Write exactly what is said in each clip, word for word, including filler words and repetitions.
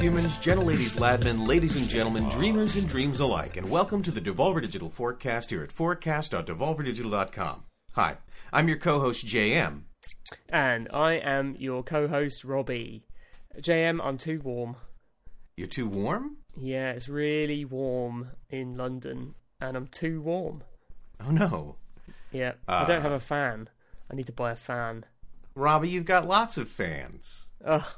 humans, gentleladies, ladmen, ladies and gentlemen, dreamers and dreams alike, and welcome to the Devolver Digital Forecast here at forecast dot devolver digital dot com. Hi, I'm your co-host J M. And I am your co-host Robbie. J M, I'm too warm. You're too warm? Yeah, it's really warm in London, and I'm too warm. Oh no. Yeah, uh, I don't have a fan. I need to buy a fan. Robbie, you've got lots of fans. Oh,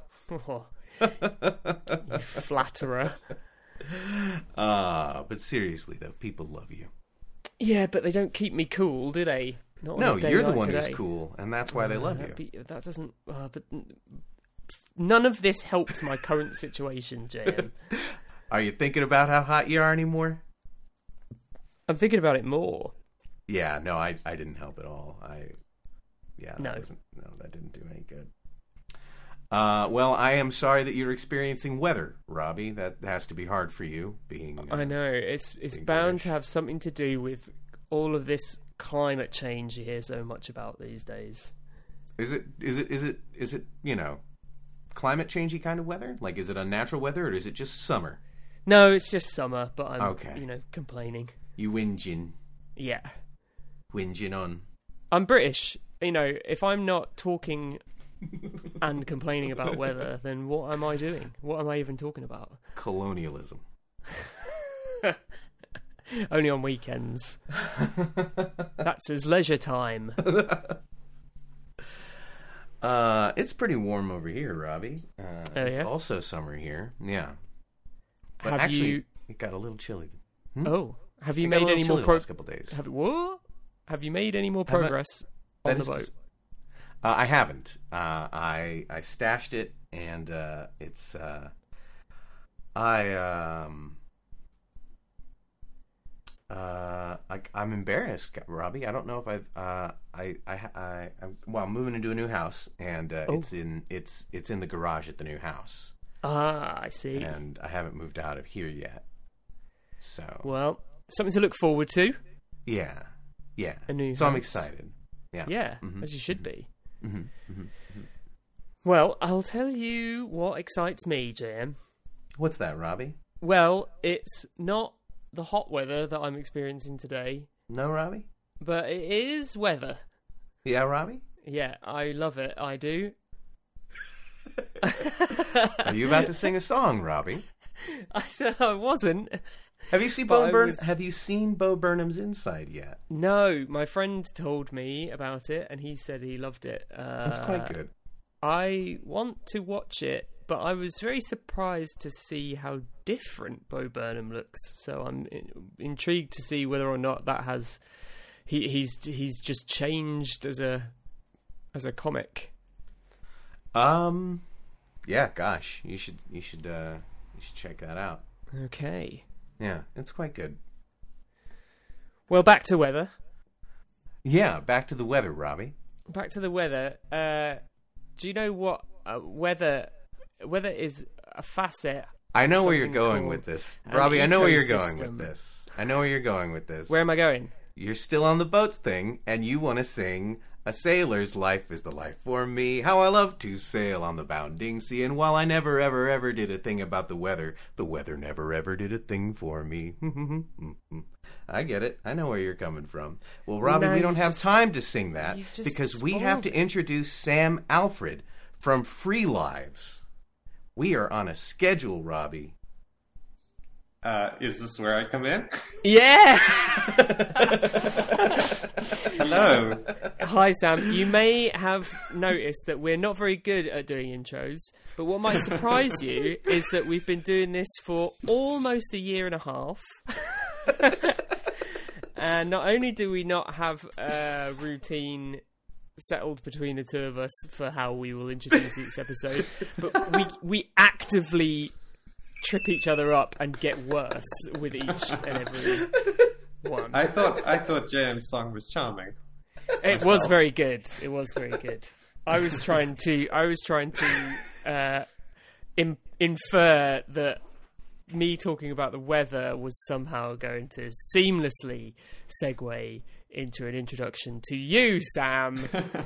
oh. You flatterer. Uh, but seriously, though, people love you. Yeah, but they don't keep me cool, do they? Not no, you're the one today. Who's cool, and that's why uh, they love you. Be, that doesn't... Uh, but none of this helps my current situation, J M. Are you thinking about how hot you are anymore? I'm thinking about it more. Yeah, no, I I didn't help at all. I... Yeah, no. That wasn't, no, that didn't do any good. Uh, well, I am sorry that you're experiencing weather, Robbie. That has to be hard for you, being. Uh, I know it's it's bound British. To have something to do with all of this climate change you hear so much about these days. Is it is it is it is it you know, climate changey kind of weather? Like, is it unnatural weather or is it just summer? No, it's just summer. But I'm okay. you know complaining. You whinging. Yeah. Whinging on. I'm British. You know, if I'm not talking and complaining about weather, then what am I doing? What am I even talking about? Colonialism. Only on weekends. That's his leisure time. uh, it's pretty warm over here, Robbie. Uh, oh, it's yeah? also summer here. Yeah. But have actually, you... it got a little chilly. Hmm? Oh, have you it made any more progress? Couple days. Have what? Have you made any more progress? That is dis- uh, I haven't. Uh, I I stashed it, and uh, it's. Uh, I um. Uh, I, I'm embarrassed, Robbie. I don't know if I've. Uh, I I I I'm, well, I'm moving into a new house, and uh, oh. it's in it's it's in the garage at the new house. Ah, I see. And I haven't moved out of here yet. So. Well, something to look forward to. Yeah, yeah. A new so house. I'm excited. Yeah, yeah mm-hmm. as you should be. Mm-hmm. Mm-hmm. Mm-hmm. Well, I'll tell you what excites me, J M. What's that, Robbie? Well, it's not the hot weather that I'm experiencing today. No, Robbie? But it is weather. Yeah, Robbie? Yeah, I love it. I do. Are you about to sing a song, Robbie? I said I wasn't. Have you seen Bo Burnham? Was... Have you seen Bo Burnham's Inside yet? No, my friend told me about it, and he said he loved it. Uh, That's quite good. I want to watch it, but I was very surprised to see how different Bo Burnham looks. So I'm in- intrigued to see whether or not that has he he's he's just changed as a as a comic. Um, yeah, gosh, you should you should uh, you should check that out. Okay. Yeah, it's quite good. Well, back to weather. Yeah, back to the weather, Robbie. Back to the weather. Uh, do you know what uh, weather? Weather is a facet. I know where you're going with this, Robbie. I know where you're going with this. I know where you're going with this. Where am I going? You're still on the boats thing, and you want to sing. A sailor's life is the life for me, how I love to sail on the bounding sea, and while I never ever ever did a thing about the weather, the weather never ever did a thing for me. I get it. I know where you're coming from. Well, Robbie, no, we don't have just, time to sing that because we have to introduce Sam Alfred from Free Lives. We are on a schedule, Robbie. Uh, is this where I come in? Yeah! Hello. Hi, Sam. You may have noticed that we're not very good at doing intros, but what might surprise you is that we've been doing this for almost a year and a half. And not only do we not have a routine settled between the two of us for how we will introduce each episode, but we, we actively... trip each other up and get worse with each and every one. I thought I thought J M's song was charming. It myself. was very good. It was very good. I was trying to I was trying to uh, in, infer that me talking about the weather was somehow going to seamlessly segue into an introduction to you, Sam,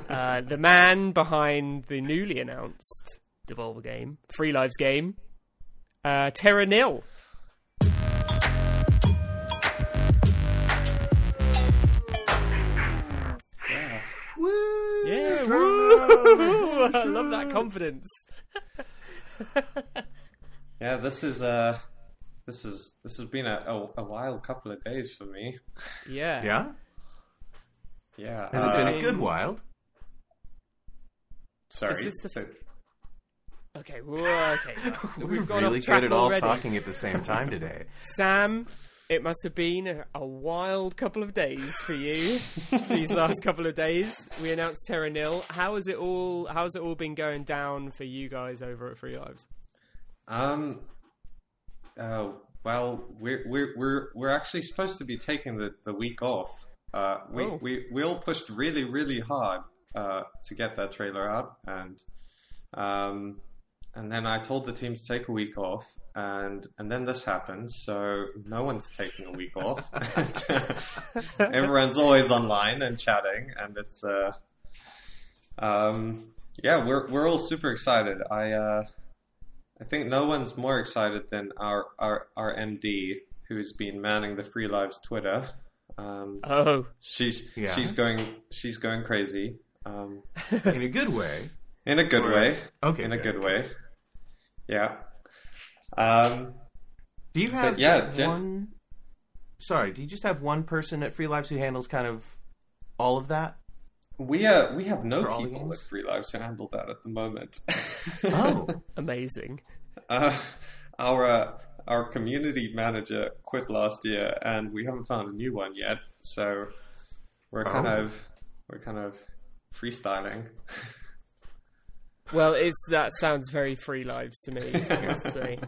uh, the man behind the newly announced Devolver game, Free Lives game. uh, Terra Nil. Yeah. Woo! Yeah, woo! I love that confidence. Yeah, this is uh, this is this has been a, a, a wild couple of days for me. Yeah. Yeah. Yeah. Has uh, it been a good wild? Sorry. The... So... Okay. Well, okay. We've We're gone really off track good at already. All talking at the same time today. Sam, it must have been a, a wild couple of days for you. These last couple of days, we announced Terra Nil. How has it all? How's it all been going down for you guys over at Free Lives? Um. Uh, well, we're we're we're we're actually supposed to be taking the, the week off. Uh, we oh. we we all pushed really really hard. Uh, to get that trailer out, and um, and then I told the team to take a week off, and and then this happened, so no one's taking a week off. And, uh, everyone's always online and chatting, and it's uh, um, yeah, we're we're all super excited. I uh, I think no one's more excited than our our, our M D, who's been manning the Free Lives Twitter. Um, oh, she's yeah. she's going she's going crazy. Um, in a good way. In a good or, way. Okay. In a good, good way. Yeah. Um, do you have yeah, Jen... one... Sorry, do you just have one person at Free Lives who handles kind of all of that? We uh, we have no people at Free Lives who handle that at the moment. Oh, amazing. Uh, our, uh, our community manager quit last year, and we haven't found a new one yet, so we're oh. kind of... We're kind of... freestyling. Well, it's that sounds very Free Lives to me. Honestly.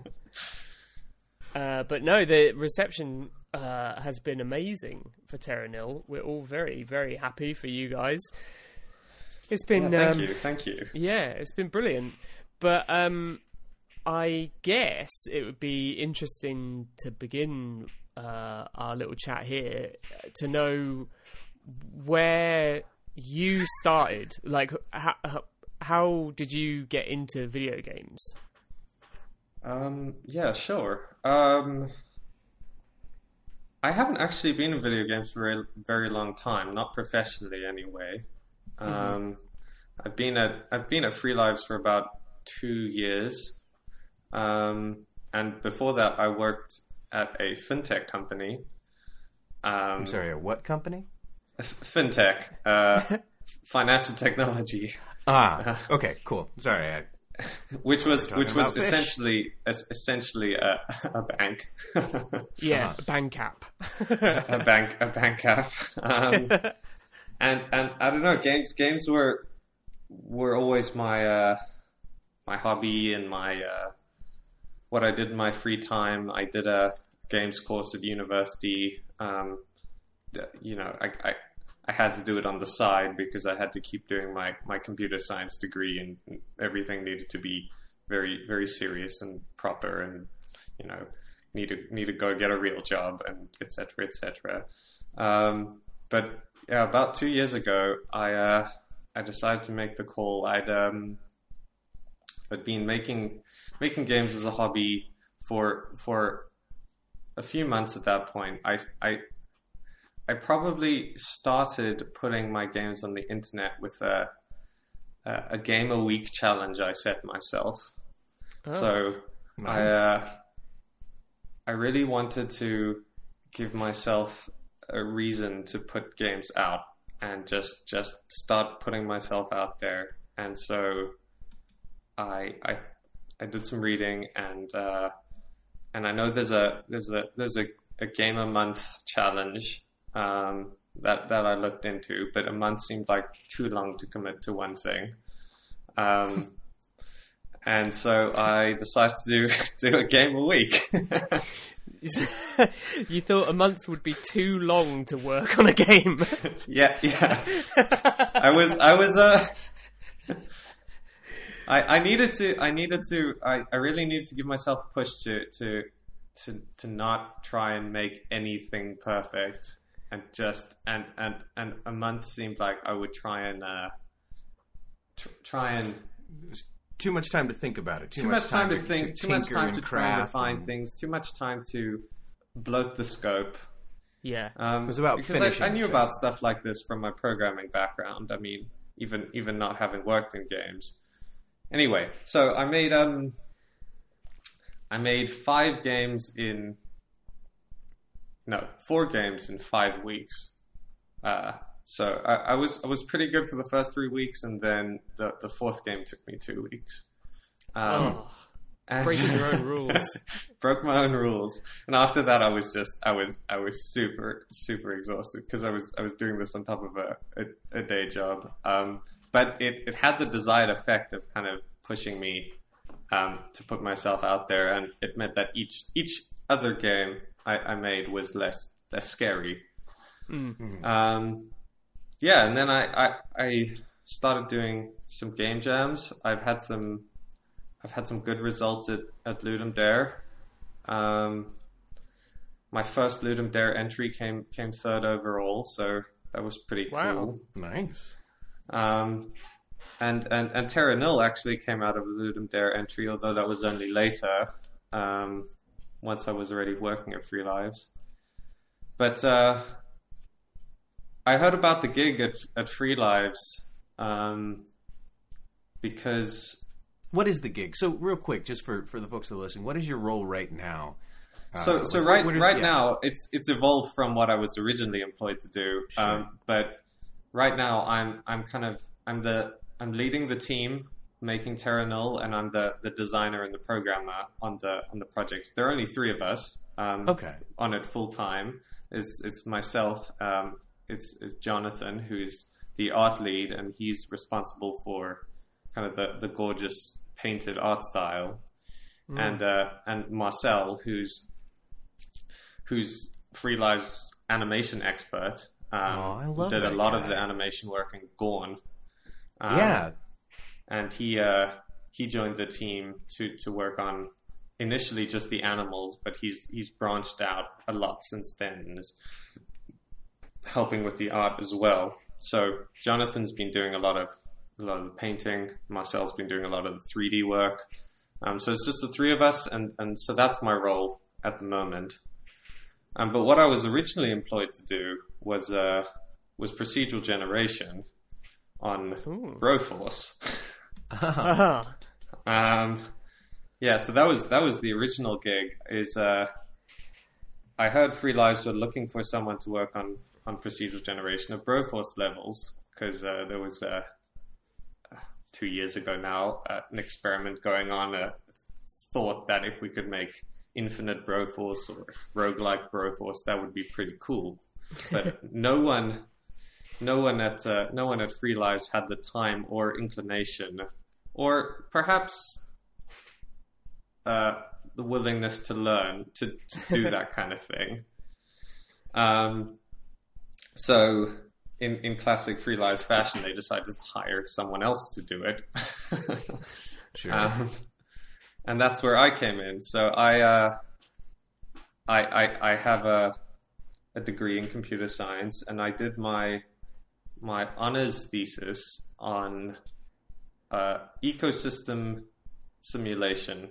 Uh, but no, the reception uh, has been amazing for Terra Nil. We're all very, very happy for you guys. It's been yeah, thank um, you, thank you. Yeah, it's been brilliant. But um, I guess it would be interesting to begin uh, our little chat here to know where. You started, like, how, how did you get into video games? Um, yeah, sure. Um, I haven't actually been in video games for a very long time, not professionally anyway. Um, mm-hmm. I've been at I've been at Free Lives for about two years, um, and before that, I worked at a fintech company. Um, I'm sorry, a what company? Fintech, uh, financial technology. Ah, okay, cool. Sorry, I... which was which was essentially essentially a, a bank. Yeah, a bank app. a bank, a bank app. Um, and and I don't know, games games were were always my uh, my hobby and my uh, what I did in my free time. I did a games course at university. Um, you know, I, I I had to do it on the side because I had to keep doing my, my computer science degree, and everything needed to be very, very serious and proper, and, you know, need to need to go get a real job, and et cetera, et cetera. Um, but yeah, about two years ago, I uh, I decided to make the call. I'd um I'd been making making games as a hobby for for a few months at that point. I I. I probably started putting my games on the internet with a a, a game a week challenge I set myself. Oh, so nice. I uh, I really wanted to give myself a reason to put games out and just just start putting myself out there. And so I I I did some reading, and uh, and I know there's a there's a there's a, a game a month challenge. Um, that that I looked into, but a month seemed like too long to commit to one thing, um, and so I decided to do, do a game a week. You thought a month would be too long to work on a game? yeah, yeah. I was, I was, uh, I I needed to, I needed to, I, I really needed to give myself a push to to to to not try and make anything perfect. And just and, and, and a month seemed like I would try and uh, tr- try and too much time to think about it. Too, too much, much time to think. Too much time to try and refine and... things. Too much time to bloat the scope. Yeah, um, it was about because finishing I, I knew it. about stuff like this from my programming background. I mean, even even not having worked in games. Anyway, so I made um, I made five games in. No, four games in five weeks. Uh, so I, I was I was pretty good for the first three weeks, and then the, the fourth game took me two weeks. Um, oh, breaking your own rules. Broke my own rules, and after that, I was just I was I was super super exhausted because I was I was doing this on top of a a, a day job. Um, but it, it had the desired effect of kind of pushing me um, to put myself out there, and it meant that each each other game I, I made was less less scary. Mm-hmm. Um, yeah, and then I, I I started doing some game jams. I've had some I've had some good results at, at Ludum Dare. Um, my first Ludum Dare entry came came third overall, so that was pretty wow. cool. Nice. Um, and and and Terra Nil actually came out of Ludum Dare entry, although that was only later. Um, once I was already working at Free Lives. But uh, I heard about the gig at, at Free Lives um, because... What is the gig? So real quick, just for, for the folks that listen, what is your role right now? So uh, so right what, what is, right yeah. now, it's it's evolved from what I was originally employed to do. Sure. Um, but right now, I'm I'm kind of... I'm the I'm leading the team making Terra Nil, and I'm the, the designer and the programmer on the on the project. There are only three of us um, okay. on it full time. It's it's myself, um, it's, it's Jonathan, who's the art lead, and he's responsible for kind of the, the gorgeous painted art style, mm. and uh, and Marcel, who's who's Free Lives animation expert. Um, oh, I love did that a lot guy. of the animation work in Gorn. Um, yeah. And he uh, he joined the team to, to work on initially just the animals, but he's he's branched out a lot since then and is helping with the art as well. So Jonathan's been doing a lot of a lot of the painting. Marcel's been doing a lot of the three D work. Um, so it's just the three of us, and, and so that's my role at the moment. Um, but what I was originally employed to do was uh, was procedural generation on Ooh. Broforce. Uh-huh. um, yeah, so that was that was the original gig. Is uh, I heard Free Lives were looking for someone to work on, on procedural generation of Broforce levels because uh, there was uh, two years ago now uh, an experiment going on. Uh, thought that if we could make infinite Broforce or roguelike Broforce, that would be pretty cool. But no one. No one at uh, no one at Free Lives had the time or inclination, or perhaps uh, the willingness to learn to, to do that kind of thing. Um, so in in classic Free Lives fashion, they decided to hire someone else to do it. Sure. Um, and that's where I came in. So I uh, I, I I have a a degree in computer science, and I did my my honors thesis on uh, ecosystem simulation.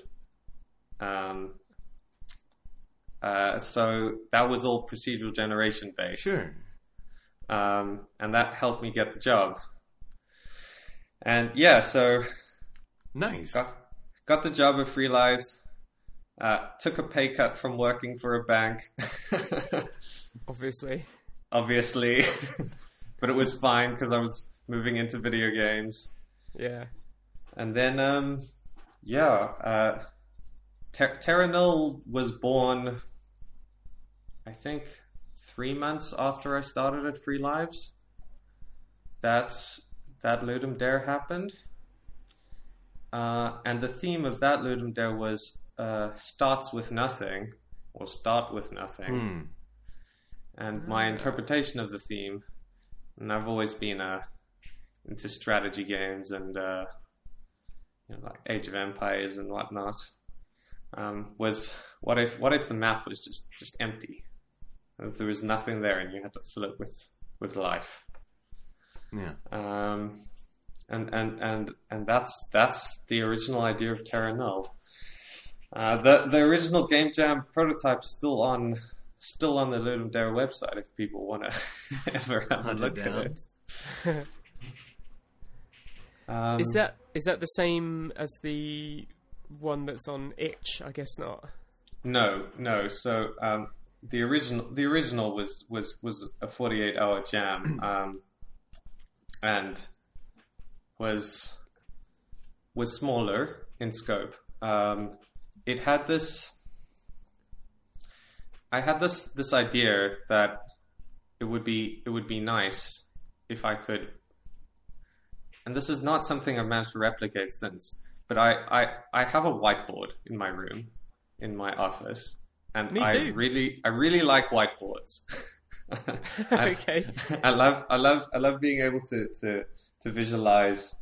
Um, uh, so that was all procedural generation based. Sure. Um, and that helped me get the job. And yeah, so... Nice. Got, got the job at Free Lives. Uh, took a pay cut from working for a bank. Obviously. Obviously. But it was fine because I was moving into video games. Yeah. And then, um, yeah, uh, Ter- Terra Nil was born, I think, three months after I started at Free Lives. That's, that Ludum Dare happened. Uh, and the theme of that Ludum Dare was uh, starts with nothing, or start with nothing. Hmm. And my interpretation of the theme... And I've always been uh, into strategy games and uh, you know, like Age of Empires and whatnot. Um, was what if what if the map was just, just empty? And if there was nothing there and you had to fill it with, with life. Yeah. Um, and and and and that's that's the original idea of Terra Nil. Uh, the the original Game Jam prototype is still on still on the Ludum Dare website if people want to ever have a look at it. um, is that is that the same as the one that's on Itch? I guess not. No, no. So um, the original the original was was, was a forty-eight hour jam, um, and was was smaller in scope. Um, it had this. I had this this idea that it would be it would be nice if I could, and this is not something I've managed to replicate since. But I, I, I have a whiteboard in my room, in my office, and Me I too. really I really like whiteboards. I, okay. I love I love I love being able to, to to visualize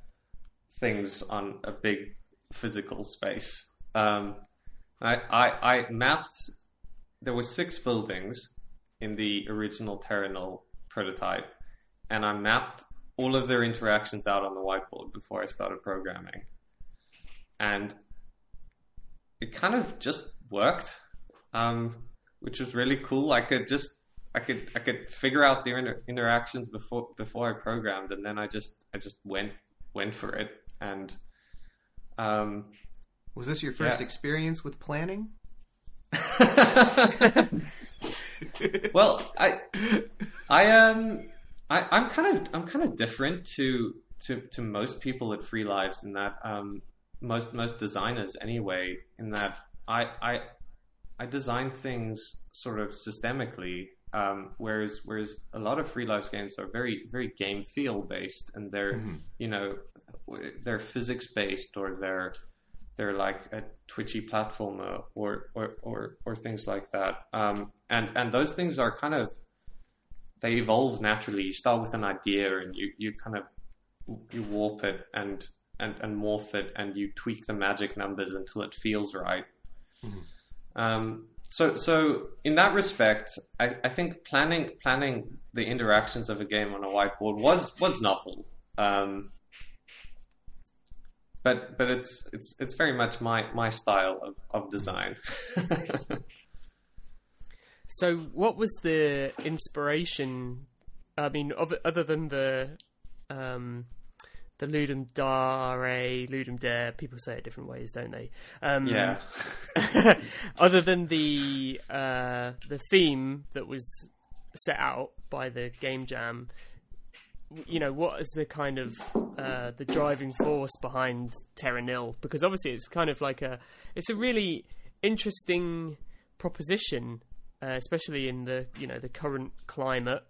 things on a big physical space. Um, I I, I mapped. There were six buildings in the original Terra Nil prototype, and I mapped all of their interactions out on the whiteboard before I started programming. And it kind of just worked, um, which was really cool. I could just, I could, I could figure out their inter- interactions before before I programmed, and then I just, I just went went for it. And um, was this your first yeah. experience with planning? well, I, I um, I, I'm kind of, I'm kind of different to, to, to most people at Free Lives in that, um, most, most designers anyway, in that I, I, I design things sort of systemically, um, whereas, whereas a lot of Free Lives games are very, very game feel based, and they're, mm-hmm. you know, they're physics based, or they're. They're like a twitchy platformer or or, or, or things like that. Um, and, and those things are kind of, they evolve naturally. You start with an idea and you, you kind of, you warp it and, and, and morph it, and you tweak the magic numbers until it feels right. Mm-hmm. Um, so so in that respect, I, I think planning planning the interactions of a game on a whiteboard was, was novel. Um But but it's it's it's very much my, my style of, of design. So what was the inspiration? I mean, other than the um, the Ludum Dare, Ludum Dare, people say it different ways, don't they? Um, yeah. Other than the uh, the theme that was set out by the Game Jam. You know, what is the kind of uh, the driving force behind Terra Nil? Because obviously, it's kind of like a it's a really interesting proposition, uh, especially in the you know the current climate.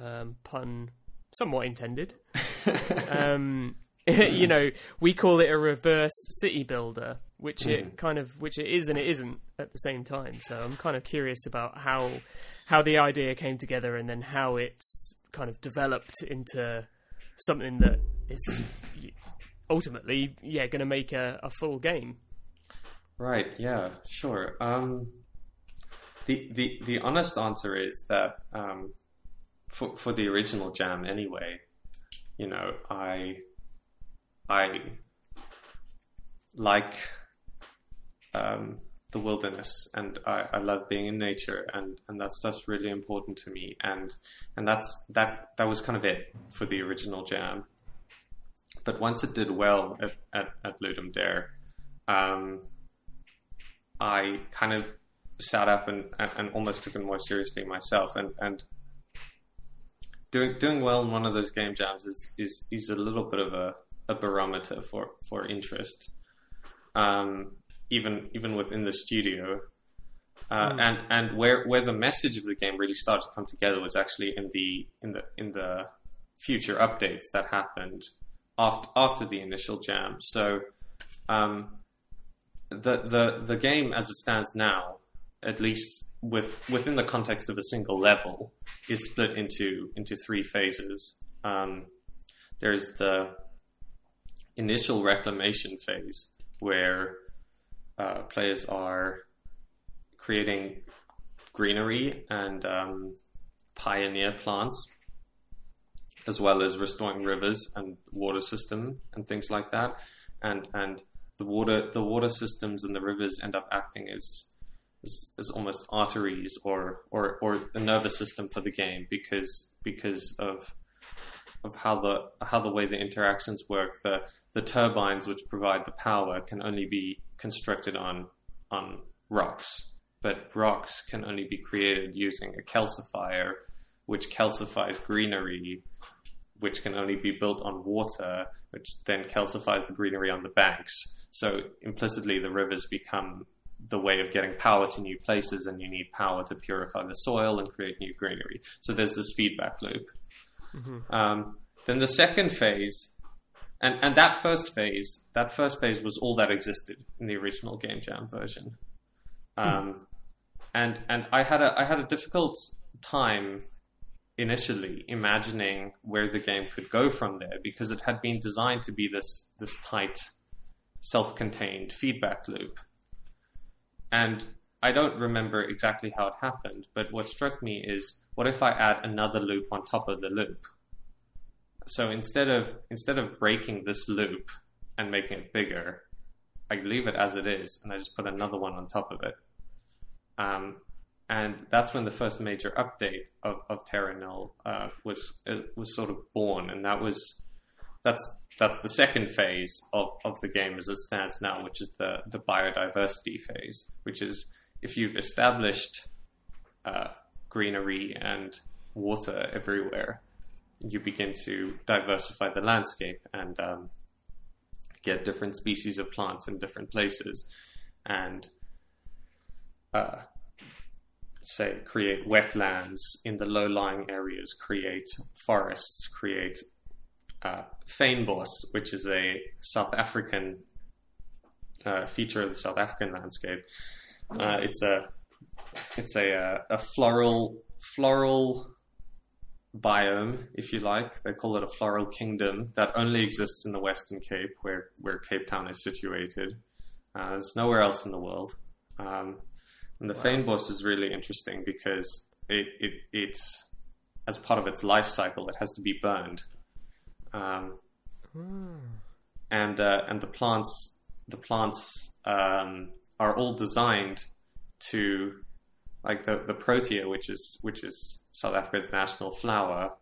Um, pun somewhat intended. um, you know, we call it a reverse city builder, which mm. it kind of which it is and it isn't at the same time. So I'm kind of curious about how how the idea came together, and then how it's kind of developed into something that is ultimately, yeah, going to make a, a full game. Right. Yeah. Sure. Um, the the the honest answer is that um, for for the original jam, anyway, you know, I I like um, the wilderness, and I, I love being in nature, and, and that stuff's really important to me, and and that's that that was kind of it for the original jam. But once it did well at, at, at Ludum Dare, um, I kind of sat up and, and, and almost took it more seriously myself, and, and doing doing well in one of those game jams is is, is a little bit of a, a barometer for, for interest. Um even even within the studio. Uh, mm. and, and where where the message of the game really started to come together was actually in the in the in the future updates that happened after after the initial jam. So um, the the the game as it stands now, at least with within the context of a single level, is split into into three phases. Um, there's the initial reclamation phase where Uh, players are creating greenery and um, pioneer plants as well as restoring rivers and water system and things like that. And and the water the water systems and the rivers end up acting as as, as almost arteries or, or or a nervous system for the game because because of of how the how the way the interactions work. The the turbines which provide the power can only be constructed on on rocks. But rocks can only be created using a calcifier, which calcifies greenery, which can only be built on water, which then calcifies the greenery on the banks. So implicitly, the rivers become the way of getting power to new places, and you need power to purify the soil and create new greenery. So there's this feedback loop. Mm-hmm. Um, then the second phase, and, and that first phase, that first phase was all that existed in the original Game Jam version. Um, mm. and, and I had a, I had a difficult time initially imagining where the game could go from there, because it had been designed to be this, this tight, self-contained feedback loop. And I don't remember exactly how it happened, but what struck me is, what if I add another loop on top of the loop? So instead of, instead of breaking this loop and making it bigger, I leave it as it is, and I just put another one on top of it. Um, and that's when the first major update of, of Terra Nil uh, was uh, was sort of born, and that was that's that's the second phase of, of the game as it stands now, which is the, the biodiversity phase, which is if you've established uh, greenery and water everywhere, you begin to diversify the landscape and um, get different species of plants in different places, and uh, say create wetlands in the low-lying areas, create forests, create uh, fynbos, which is a South African uh, feature of the South African landscape. Uh, it's a it's a a floral floral biome, if you like. They call it a floral kingdom that only exists in the Western Cape, where, where Cape Town is situated. Uh, there's nowhere else in the world. Um, and the wow. fynbos is really interesting because it, it it's, as part of its life cycle, it has to be burned. Um, mm. And uh, and the plants the plants um, are all designed to, like the, the protea, which is which is South Africa's national flower,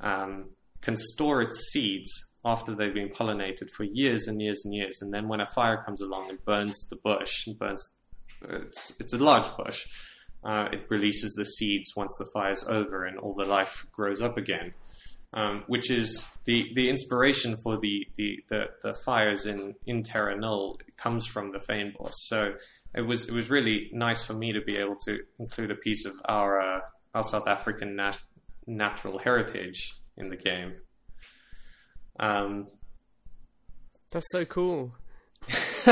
um, can store its seeds after they've been pollinated for years and years and years. And then when a fire comes along and burns the bush, and burns it's, it's a large bush, uh, it releases the seeds once the fire's over and all the life grows up again, um, which is the, the inspiration for the, the, the, the fires in, in Terra Nil. It comes from the fynbos. So it was it was really nice for me to be able to include a piece of our... Uh, our South African nat- natural heritage in the game. Um, That's so cool. It's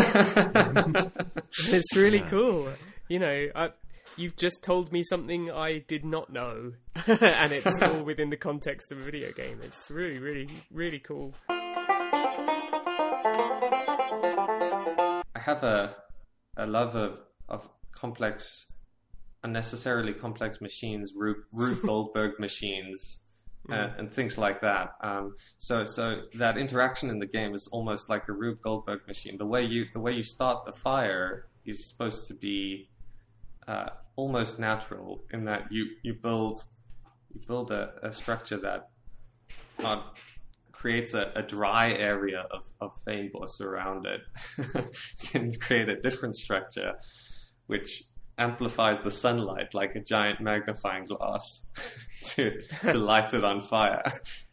really yeah. cool. You know, I, you've just told me something I did not know, and it's all within the context of a video game. It's really, really, really cool. I have a a love of, of complex... unnecessarily complex machines, Rube, Rube Goldberg machines, mm. and, and things like that. Um, so, so that interaction in the game is almost like a Rube Goldberg machine. The way you, the way you start the fire is supposed to be uh, almost natural, in that you, you build you build a, a structure that uh, creates a, a dry area of of fynbos around it, and you create a different structure, which amplifies the sunlight like a giant magnifying glass to to light it on fire.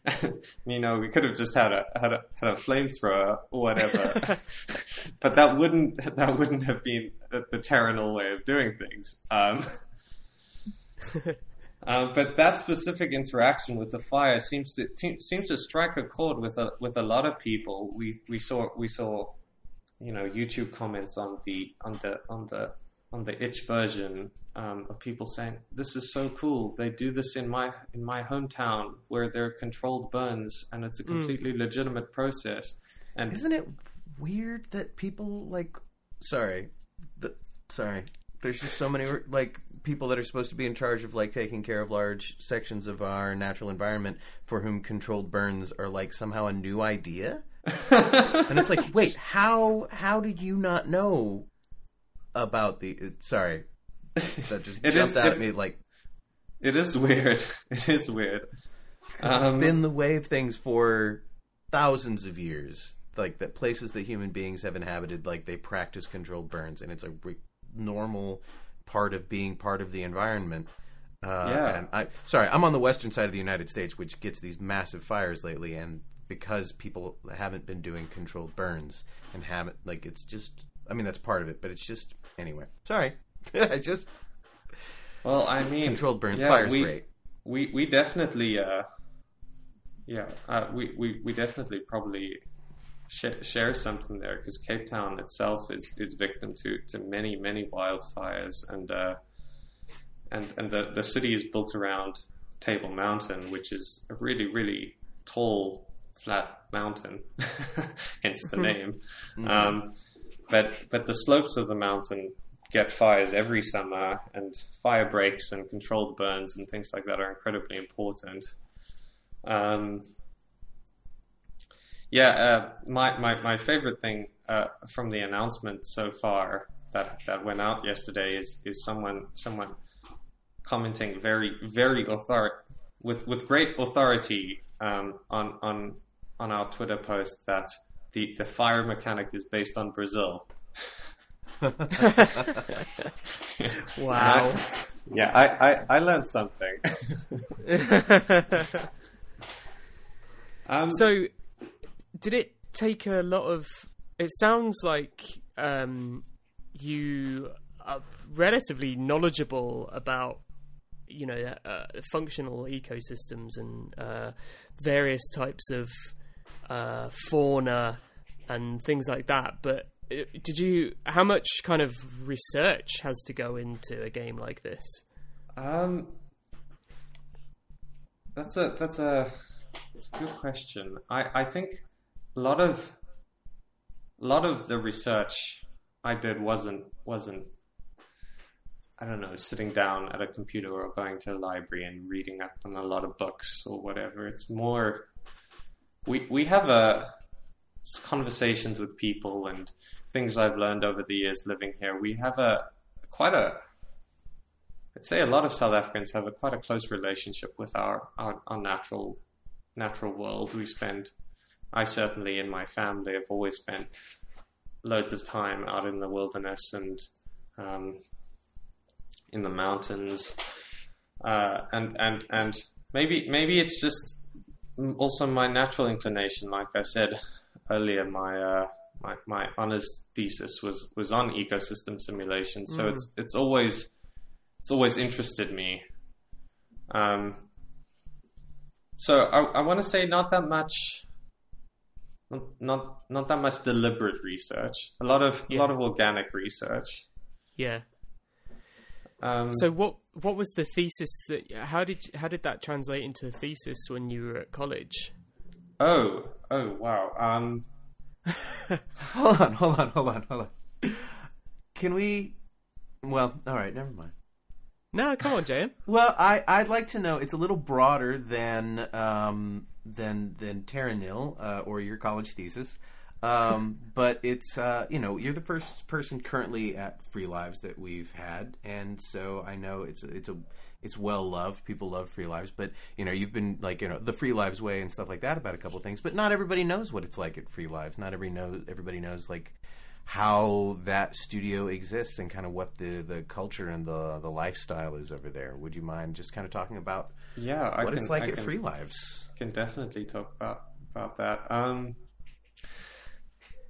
And, you know, we could have just had a had a, had a flamethrower or whatever, but that wouldn't that wouldn't have been the, the Terra Nil way of doing things. Um, um, but that specific interaction with the fire seems to te- seems to strike a chord with a with a lot of people. We we saw we saw, you know, YouTube comments on the on the on the. on the Itch version, um, of people saying, "This is so cool. They do this in my in my hometown where there are controlled burns, and it's a completely mm. legitimate process." And isn't it weird that people like? Sorry, the, sorry. There's just so many like people that are supposed to be in charge of, like, taking care of large sections of our natural environment for whom controlled burns are, like, somehow a new idea. And it's like, wait, how how did you not know about the... Sorry. That just it jumped is, out it, at me, like... It is weird. It is weird. Um, it's been the way of things for thousands of years. Like, the places that human beings have inhabited, like, they practice controlled burns, and it's a re- normal... part of being part of the environment. Uh, yeah. And I, sorry, I'm on the western side of the United States, which gets these massive fires lately, and because people haven't been doing controlled burns and haven't, like, it's just, I mean, that's part of it, but it's just, anyway. Sorry. I just... Well, I mean... Controlled burn yeah, fires we, rate. We, we definitely, uh, yeah, uh, we, we, we definitely probably... share something there, because Cape Town itself is, is victim to, to many, many wildfires, and uh, and and the, the city is built around Table Mountain, which is a really, really tall, flat mountain, hence the name. Mm-hmm. Um, but but the slopes of the mountain get fires every summer, and fire breaks and controlled burns and things like that are incredibly important. Um Yeah, uh, my, my, my favorite thing uh, from the announcement so far that, that went out yesterday is is someone someone commenting very very author with with great authority um, on on on our Twitter post that the, the fire mechanic is based on Brazil. Wow! I, yeah, I, I, I learned something. um, so. Did it take a lot of... It sounds like um, you are relatively knowledgeable about, you know, uh, functional ecosystems and uh, various types of uh, fauna and things like that. But did you... How much kind of research has to go into a game like this? Um, that's a that's a that's a good question. I I think. A lot of, a lot of the research I did wasn't wasn't I don't know sitting down at a computer or going to a library and reading up on a lot of books or whatever. It's more we we have a conversations with people and things I've learned over the years living here. We have a quite a I'd say a lot of South Africans have a quite a close relationship with our our, our natural natural world. We spend. I certainly, in my family, have always spent loads of time out in the wilderness and um, in the mountains, uh, and and and maybe maybe it's just also my natural inclination. Like I said earlier, my uh, my my honors thesis was, was on ecosystem simulation, so mm. it's it's always it's always interested me. Um, so I I want to say not that much. Not, not not that much deliberate research. A lot of yeah. a lot of organic research. Yeah. Um, so what what was the thesis that how did how did that translate into a thesis when you were at college? Oh oh wow. Um, hold on hold on hold on hold on. Can we? Well, all right, never mind. No, come on, J M. Well, I I'd like to know. It's a little broader than. Um, than than Terra Nil uh, or your college thesis, um, but it's uh, you know you're the first person currently at Free Lives that we've had, and so I know it's it's a it's well loved. People love Free Lives, but you know you've been like you know the Free Lives way and stuff like that about a couple of things, but not everybody knows what it's like at Free Lives. Not every knows everybody knows like how that studio exists and kind of what the, the culture and the the lifestyle is over there. Would you mind just kind of talking about yeah, I what can, it's like I at can, Free Lives? Can definitely talk about about that. Um,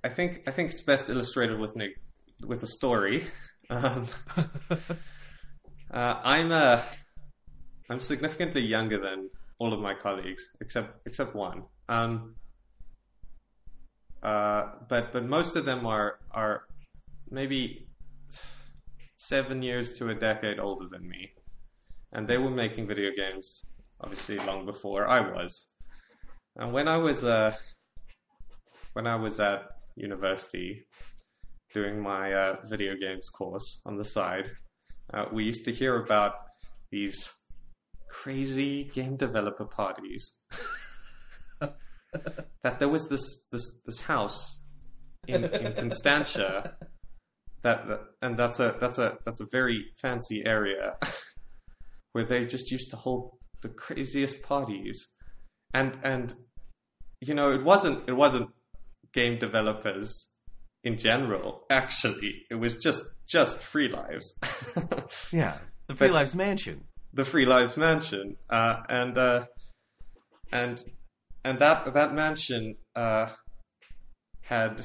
I think I think it's best illustrated with Nick, with a story. Um, uh, I'm a I'm significantly younger than all of my colleagues except except one. Um, Uh, but but most of them are are maybe seven years to a decade older than me, and they were making video games obviously long before I was. And when I was uh when I was at university doing my uh, video games course on the side, Uh, we used to hear about these crazy game developer parties. That there was this this this house in, in Constantia that, that and that's a that's a that's a very fancy area where they just used to hold the craziest parties, and and you know it wasn't it wasn't game developers in general. Actually, it was just just Free Lives. Yeah, the Free but, Lives Mansion. The Free Lives Mansion, uh, and uh, and. And that that mansion uh, had,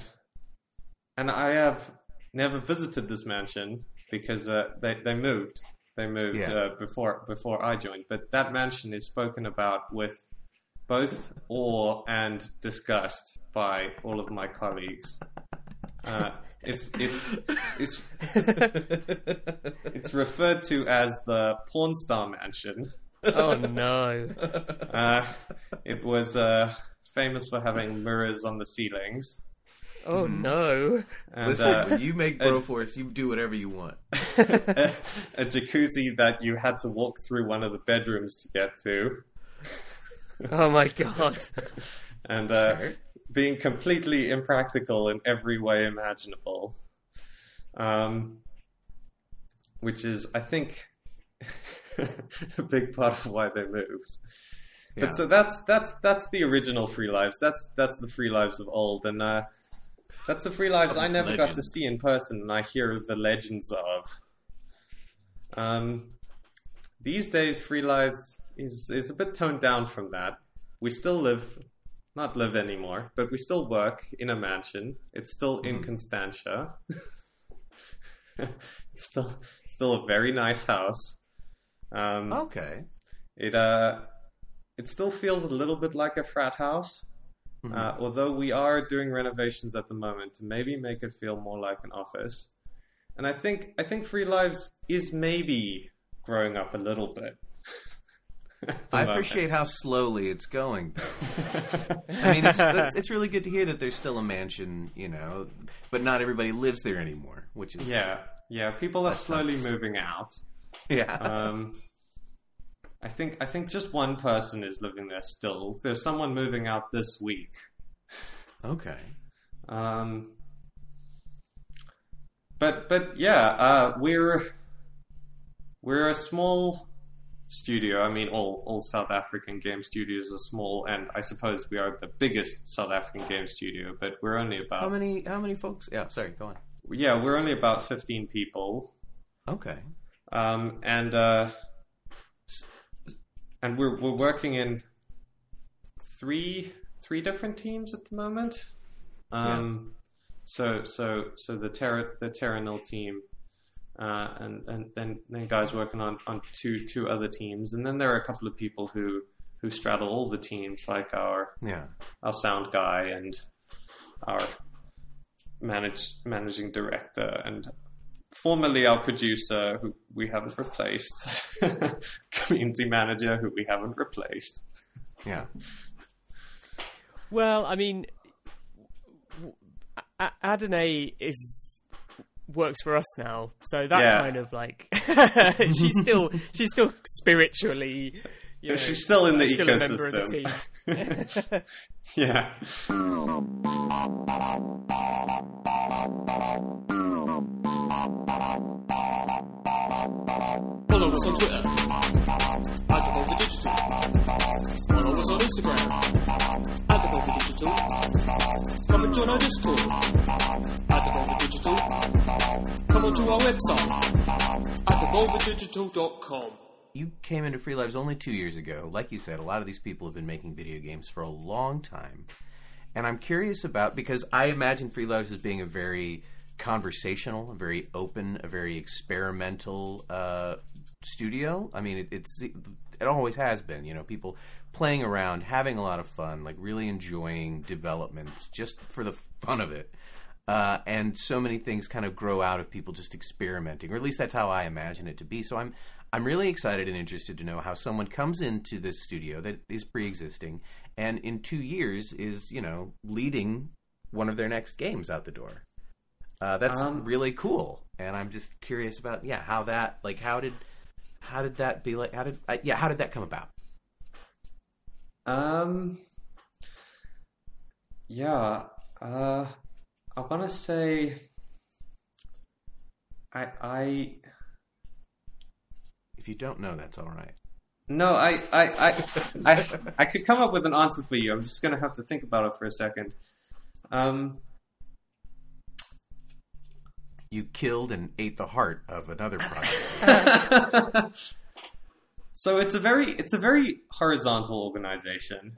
and I have never visited this mansion because uh, they they moved they moved yeah. uh, before before I joined. But that mansion is spoken about with both awe and disgust by all of my colleagues. Uh, it's it's it's it's referred to as the Porn Star Mansion. Oh no! Uh, it was uh, famous for having mirrors on the ceilings. Oh no! And, Listen, uh, when you make Broforce, you do whatever you want. a, a jacuzzi that you had to walk through one of the bedrooms to get to. Oh my god! And uh, sure. being completely impractical in every way imaginable, um, which is, I think. A big part of why they moved. Yeah. But so that's that's that's the original Free Lives. That's that's the Free Lives of old, and uh, that's the Free Lives I never legend. got to see in person, and I hear the legends of. Um, these days, Free Lives is is a bit toned down from that. We still live, not live anymore, but we still work in a mansion. It's still mm. in Constantia. It's still still a very nice house. Um, okay. It uh, it still feels a little bit like a frat house, mm-hmm. uh, although we are doing renovations at the moment to maybe make it feel more like an office. And I think I think Free Lives is maybe growing up a little bit. I moment. appreciate how slowly it's going. I mean, it's, it's it's really good to hear that there's still a mansion, you know, but not everybody lives there anymore, which is yeah, yeah. People are slowly nice. moving out. Yeah. Um, I think I think just one person is living there still. There's someone moving out this week. Okay. Um. But but yeah, uh, we're we're a small studio. I mean, all all South African game studios are small, and I suppose we are the biggest South African game studio. But we're only about how many how many folks? Yeah, sorry, go on. Yeah, we're only about fifteen people. Okay. Um, and uh, and we're we're working in three three different teams at the moment. Um, yeah. So so so the Terra the Terra Nil team, uh, and and then then guys working on, on two two other teams, and then there are a couple of people who, who straddle all the teams, like our yeah. our sound guy and our manage, managing director and. Formerly our producer, who we haven't replaced. Community manager, who we haven't replaced. Yeah. Well, I mean, Adonai is works for us now, so that yeah. kind of like she's still she's still spiritually. You know, she's still in the still ecosystem. Yeah. Follow us on Twitter at Devolver Digital. Follow us on Instagram at Devolver Digital. Come and join our Discord at Devolver Digital. Come onto our website at devolver digital dot com. You came into Free Lives only two years ago. Like you said, a lot of these people have been making video games for a long time. And I'm curious about, because I imagine Free Lives as being a very conversational, a very open, a very experimental uh, studio. I mean, it, it's it always has been. You know, people playing around, having a lot of fun, like really enjoying development just for the fun of it. Uh, and so many things kind of grow out of people just experimenting, or at least that's how I imagine it to be. So I'm I'm really excited and interested to know how someone comes into this studio that is pre-existing and in two years is, you know, leading one of their next games out the door. Uh, that's um, really cool, and I'm just curious about yeah how that like how did how did that be like how did uh, yeah how did that come about? Um, yeah, uh, I want to say I I. If you don't know, that's all right. No, I I, I, I I could come up with an answer for you. I'm just going to have to think about it for a second. Um, you killed and ate the heart of another project. So it's a very it's a very horizontal organization.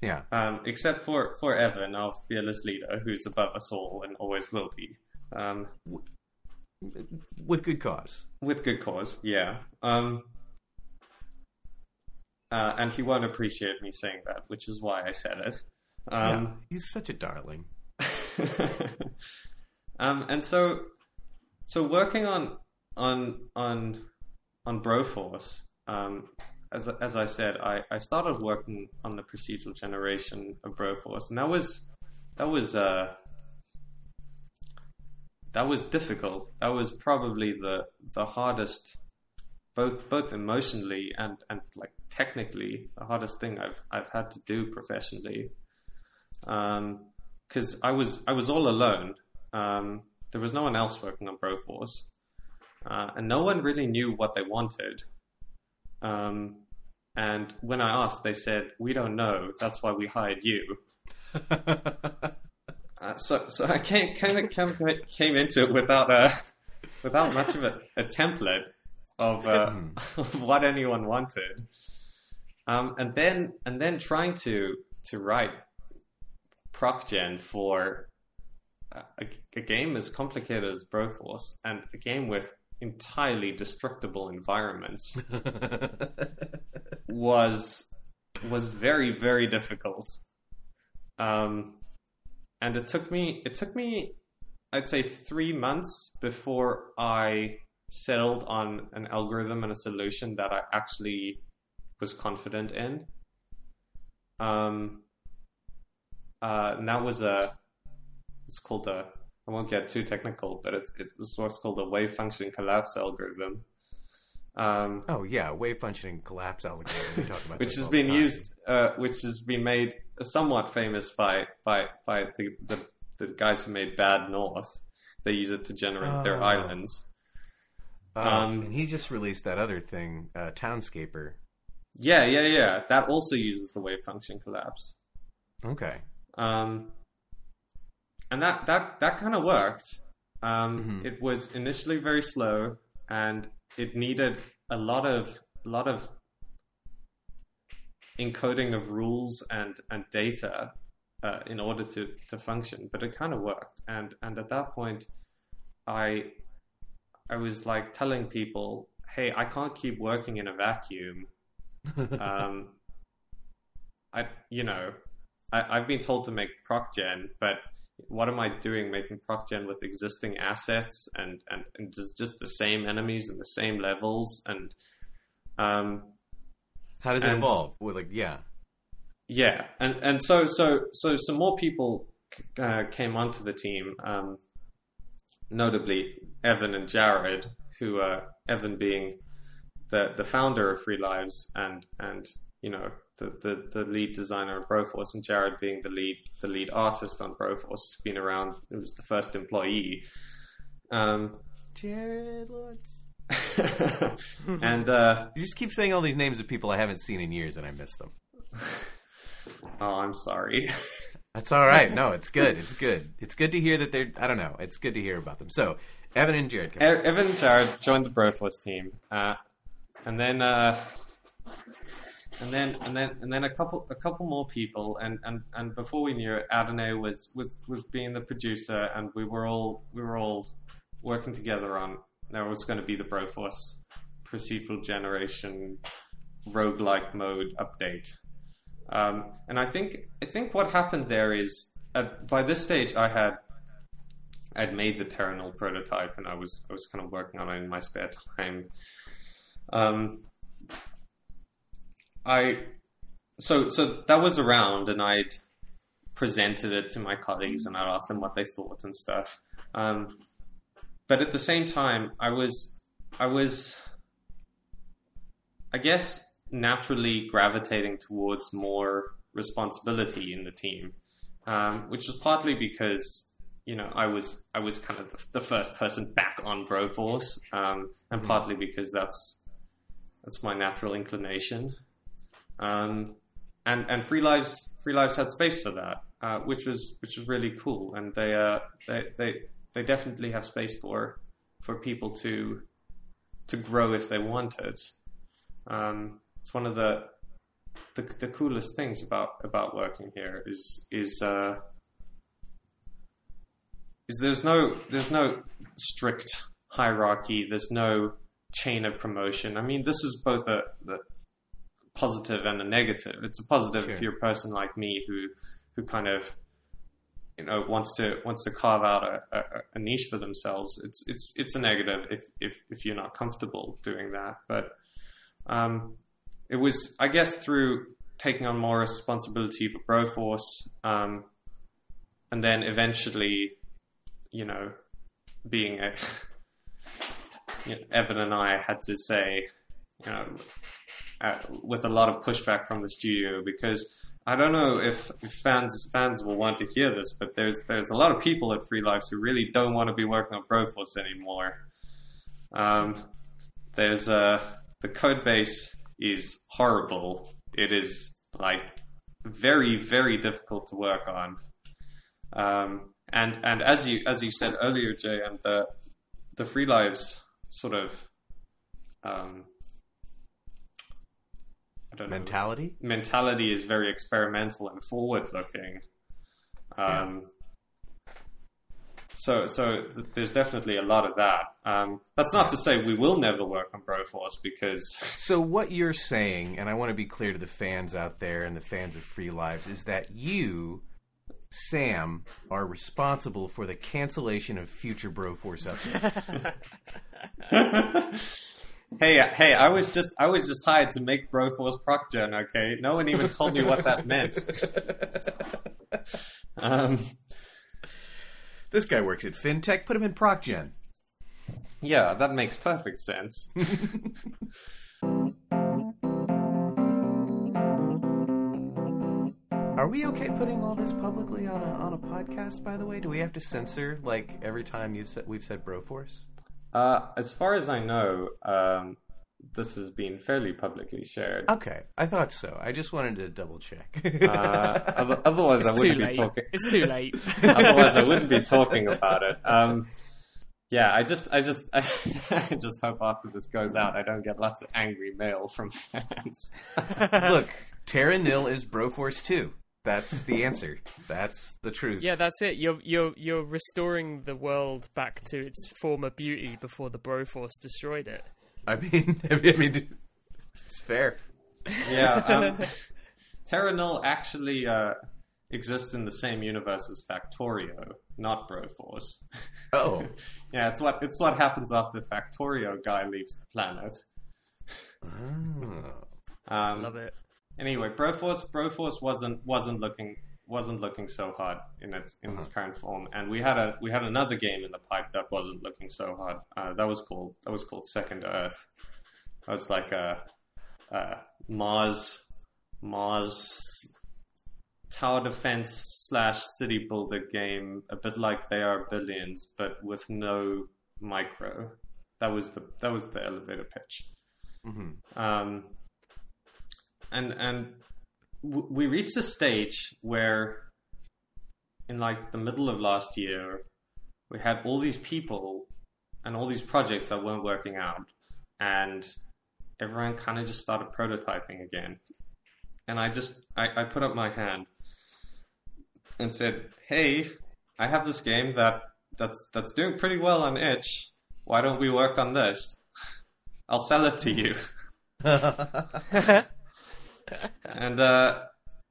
Yeah. Um, except for, for Evan, our fearless leader, who's above us all and always will be. Um, with good cause. With good cause, yeah. Um. Uh, and he won't appreciate me saying that, which is why I said it. Um, yeah, he's such a darling. um, and so, so working on on on on Broforce, um, as as I said, I, I started working on the procedural generation of Broforce, and that was that was uh, that was difficult. That was probably the the hardest. Both, both emotionally and, and like technically, the hardest thing I've I've had to do professionally, because um, I was I was all alone. Um, there was no one else working on Broforce, uh, and no one really knew what they wanted. Um, and when I asked, they said, "We don't know. That's why we hired you." uh, so so I came came came into it without a without much of a, a template. Of, uh, of what anyone wanted, um, and then and then trying to to write proc gen for a, a game as complicated as Broforce and a game with entirely destructible environments was was very very difficult, um, and it took me it took me I'd say three months before I settled on an algorithm and a solution that I actually was confident in. Um, uh, and that was a, it's called a, I won't get too technical, but it's, it's what's called a wave function collapse algorithm. Um, oh yeah, wave function collapse algorithm. We talk about which has been used, uh, which has been made somewhat famous by by by the the, the guys who made Bad North. They use it to generate oh. their islands. Um, um, and he just released that other thing, uh, Townscaper. Yeah, yeah, yeah. That also uses the wave function collapse. Okay. Um, and that that, that kind of worked. Um, mm-hmm. It was initially very slow, and it needed a lot of a lot of encoding of rules and and data uh, in order to, to function. But it kind of worked, and and at that point, I. I was like telling people, "Hey, I can't keep working in a vacuum." um, I, you know, I, I've been told to make proc gen, but what am I doing making proc gen with existing assets and and, and just, just the same enemies and the same levels? And um, how does it and, evolve? Well, like, yeah, yeah, and and so so so some more people uh, came onto the team. Um, Notably, Evan and Jared, who uh, Evan being the the founder of Free Lives and and you know the, the, the lead designer of Broforce, and Jared being the lead the lead artist on Broforce, been around. It was the first employee. Um, Jared Lutz. and uh, you just keep saying all these names of people I haven't seen in years, and I miss them. Oh, I'm sorry. That's all right. No, it's good. It's good. It's good to hear that they're... I don't know. It's good to hear about them. So, Evan and Jared. E- Evan and Jared joined the Broforce team. Uh, and then... Uh, and then and then, and then a couple a couple more people. And, and, and before we knew it, Adonai was, was, was being the producer. And we were all we were all working together on... There was going to be the Broforce procedural generation roguelike mode update. Um, and I think I think what happened there is uh, by this stage I had I'd made the Terra Nil prototype and I was I was kind of working on it in my spare time. Um, I so so that was around and I'd presented it to my colleagues and I'd asked them what they thought and stuff. Um, but at the same time, I was, I was, I guess, naturally gravitating towards more responsibility in the team, um, which was partly because, you know, I was, I was kind of the, the first person back on Broforce, um, and partly because that's, that's my natural inclination. Um, and, and Free Lives, Free Lives had space for that, uh, which was, which was really cool. And they, uh, they, they, they definitely have space for, for people to, to grow if they wanted. Um, it's one of the, the, the coolest things about, about working here is, is, uh, is there's no, there's no strict hierarchy. There's no chain of promotion. I mean, this is both a, the, positive and a negative. It's a positive sure. if you're a person like me who who kind of you know wants to wants to carve out a, a, a niche for themselves. It's it's it's a negative if if if you're not comfortable doing that. But um it was, I guess, through taking on more responsibility for Broforce, um and then eventually, you know, being a you know, Evan and I had to say, you know, Uh, with a lot of pushback from the studio, because I don't know if, if fans fans will want to hear this, but there's there's a lot of people at Free Lives who really don't want to be working on Broforce anymore. Um, there's uh, the code base is horrible. It is like very very difficult to work on. Um, and and as you as you said earlier, Jay, and the the Free Lives sort of. Um, Mentality? Know. Mentality is very experimental and forward-looking. Um, yeah. So, so th- there's definitely a lot of that. Um, that's not yeah. to say we will never work on Broforce, because... So what you're saying, and I want to be clear to the fans out there and the fans of Free Lives, is that you, Sam, are responsible for the cancellation of future Broforce updates. Hey, hey! I was just, I was just hired to make Broforce proc gen. Okay, no one even told me what that meant. um, this guy works at FinTech. Put him in proc gen. Yeah, that makes perfect sense. Are we okay putting all this publicly on a on a podcast? By the way, do we have to censor like every time you've said we've said Broforce? Uh, as far as I know, um, this has been fairly publicly shared. Okay, I thought so. I just wanted to double check. uh, otherwise, I wouldn't be talking. It's too late. Otherwise, I wouldn't be talking about it. Um, yeah, I just, I just, I, I just hope after this goes out, I don't get lots of angry mail from fans. Look, Terra Nil is Broforce two. That's the answer. That's the truth. Yeah, that's it. You're you're you're restoring the world back to its former beauty before the Broforce destroyed it. I mean, I mean, it's fair. Yeah, um, Terra Nil actually uh, exists in the same universe as Factorio, not Broforce. Oh, yeah, it's what it's what happens after Factorio guy leaves the planet. Oh, um, love it. Anyway, Broforce Broforce wasn't wasn't looking wasn't looking so hard in its in uh-huh. its current form, and we had a we had another game in the pipe that wasn't looking so hard. Uh, that was called that was called Second Earth. That was like a, a Mars Mars tower defense slash city builder game, a bit like They Are Billions, but with no micro. That was the that was the elevator pitch. Mm-hmm. Um, And and we reached a stage where, in like the middle of last year, we had all these people and all these projects that weren't working out, and everyone kind of just started prototyping again. And I just I, I put up my hand and said, "Hey, I have this game that that's that's doing pretty well on Itch. Why don't we work on this? I'll sell it to you." And uh,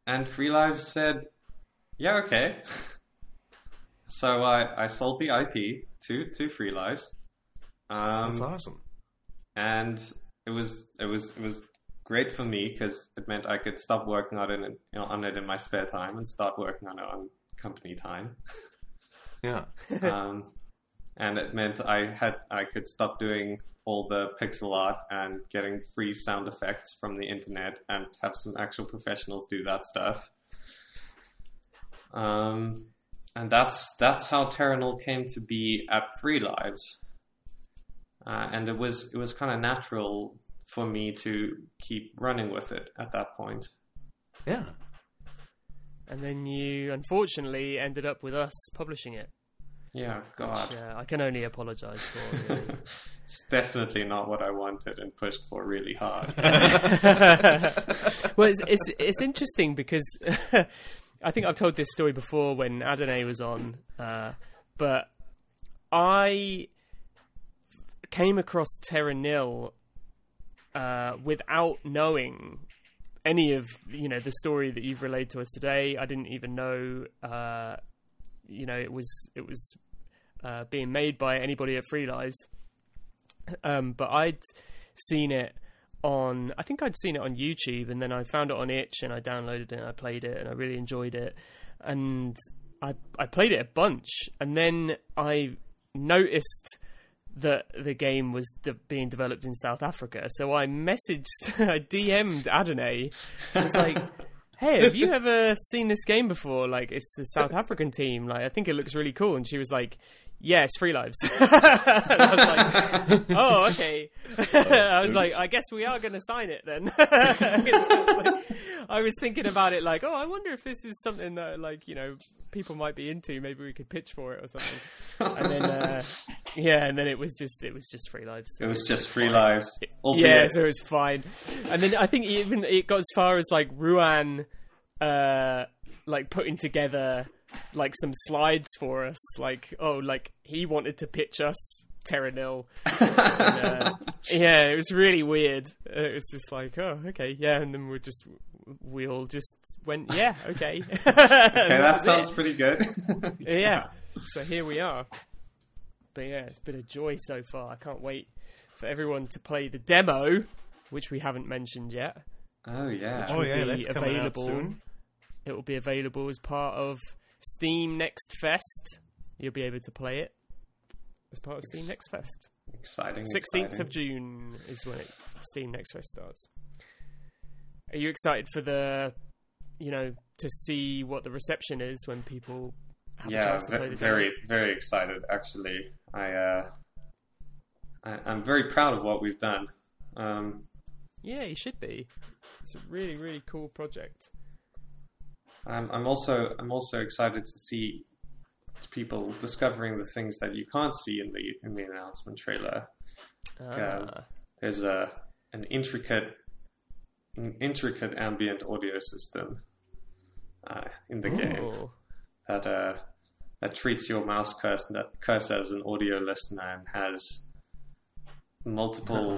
and Free Lives said, "Yeah, okay." So I, I sold the I P to to Free Lives. Um, That's awesome. And it was it was it was great for me because it meant I could stop working on it in, you know, on it in my spare time and start working on it on company time. Yeah. um, and it meant I had I could stop doing all the pixel art and getting free sound effects from the internet and have some actual professionals do that stuff. Um, and that's that's how Terra Nil came to be at Free Lives, uh, and it was it was kind of natural for me to keep running with it at that point. Yeah. And then you, unfortunately, ended up with us publishing it. Yeah, God. Which, uh, I can only apologise for. Really. It's definitely not what I wanted and pushed for really hard. Well, it's, it's it's interesting because I think I've told this story before when Adonai was on, uh, but I came across Terra Nil uh, without knowing any of, you know, the story that you've relayed to us today. I didn't even know... Uh, you know, it was it was uh, being made by anybody at Free Lives. Um, but I'd seen it on... I think I'd seen it on YouTube, and then I found it on Itch, and I downloaded it, and I played it, and I really enjoyed it. And I I played it a bunch. And then I noticed that the game was de- being developed in South Africa. So I messaged... I D M'd Adonai. I was like... Hey, have you ever seen this game before? Like, it's a South African team. Like, I think it looks really cool. And she was like, yeah, it's Free Lives. And I was like, oh, okay. I was like, I guess we are going to sign it then. Like, I was thinking about it like, oh, I wonder if this is something that, like, you know, people might be into. Maybe we could pitch for it or something. And then, uh, yeah, and then it was just, it was just Free Lives. It was, it was just Free fine. Lives. Albeit. Yeah, so it was fine. And then I think even it got as far as, like, Ruan... Uh, like putting together like some slides for us, like oh, like he wanted to pitch us Terra Nil. And, uh, yeah, it was really weird. It was just like oh, okay, yeah, and then we just we all just went yeah, okay. Okay, that sounds pretty good. Yeah. Yeah, so here we are. But yeah, it's been a joy so far. I can't wait for everyone to play the demo, which we haven't mentioned yet. Oh yeah, which oh will yeah, be that's available. Coming out soon. It will be available as part of Steam Next Fest. You'll be able to play it as part of Steam Next Fest. Exciting. sixteenth of June is when it, Steam Next Fest starts. Are you excited for the, you know, to see what the reception is when people have yeah, a chance to play the game? Yeah, very, very excited, actually. I, uh, I, I'm very proud of what we've done. Um, yeah, you should be. It's a really, really cool project. Um, I'm also I'm also excited to see people discovering the things that you can't see in the in the announcement trailer. Ah. Um, there's a an intricate an intricate ambient audio system uh, in the Ooh. game that uh, that treats your mouse cursor, cursor as an audio listener and has multiple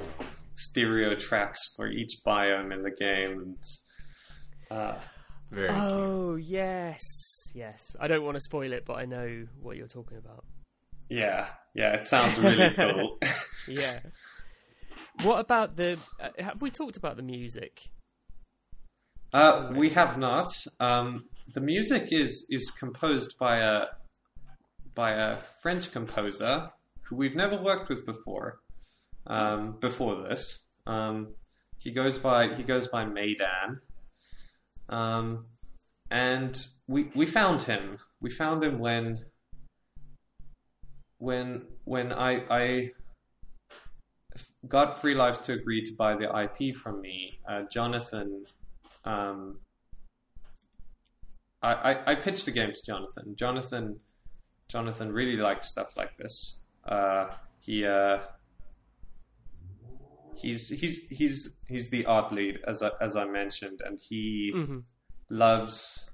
stereo tracks for each biome in the game. And, uh, Very oh, cute. yes, yes. I don't want to spoil it, but I know what you're talking about. Yeah, yeah, it sounds really cool. Yeah. What about the... Uh, have we talked about the music? Uh, we have not. Um, the music is, is composed by a, by a French composer who we've never worked with before, um, before this. Um, he goes by he goes by Meidan. Um, and we, we found him, we found him when, when, when I, I got Free Lives to agree to buy the I P from me, uh, Jonathan, um, I, I, I pitched the game to Jonathan. Jonathan, Jonathan really likes stuff like this. Uh, he, uh, He's he's he's he's the art lead, as I, as I mentioned, and he mm-hmm. loves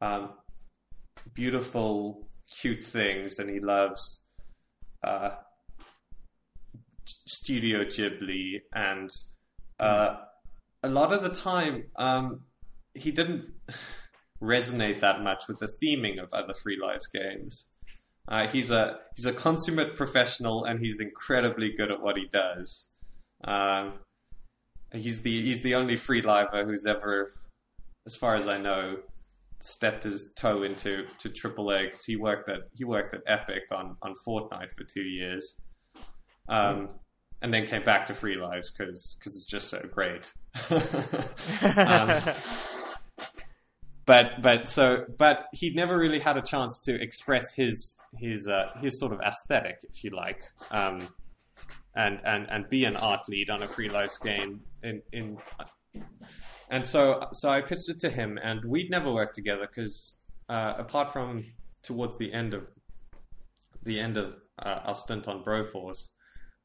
um, beautiful, cute things, and he loves uh, Studio Ghibli, and uh, a lot of the time um, he didn't resonate that much with the theming of other Free Lives games. Uh, he's a he's a consummate professional, and he's incredibly good at what he does. Um, he's the he's the only free liver who's ever, as far as I know, stepped his toe into to triple A because he worked at he worked at Epic on on Fortnite for two years, um, mm. and then came back to Free Lives because because it's just so great. um, but but so but he never really had a chance to express his his uh, his sort of aesthetic, if you like, um, and and and be an art lead on a Free Lives game in in. And so, so I pitched it to him, and we'd never worked together because, uh, apart from towards the end of the end of uh, our stint on Broforce,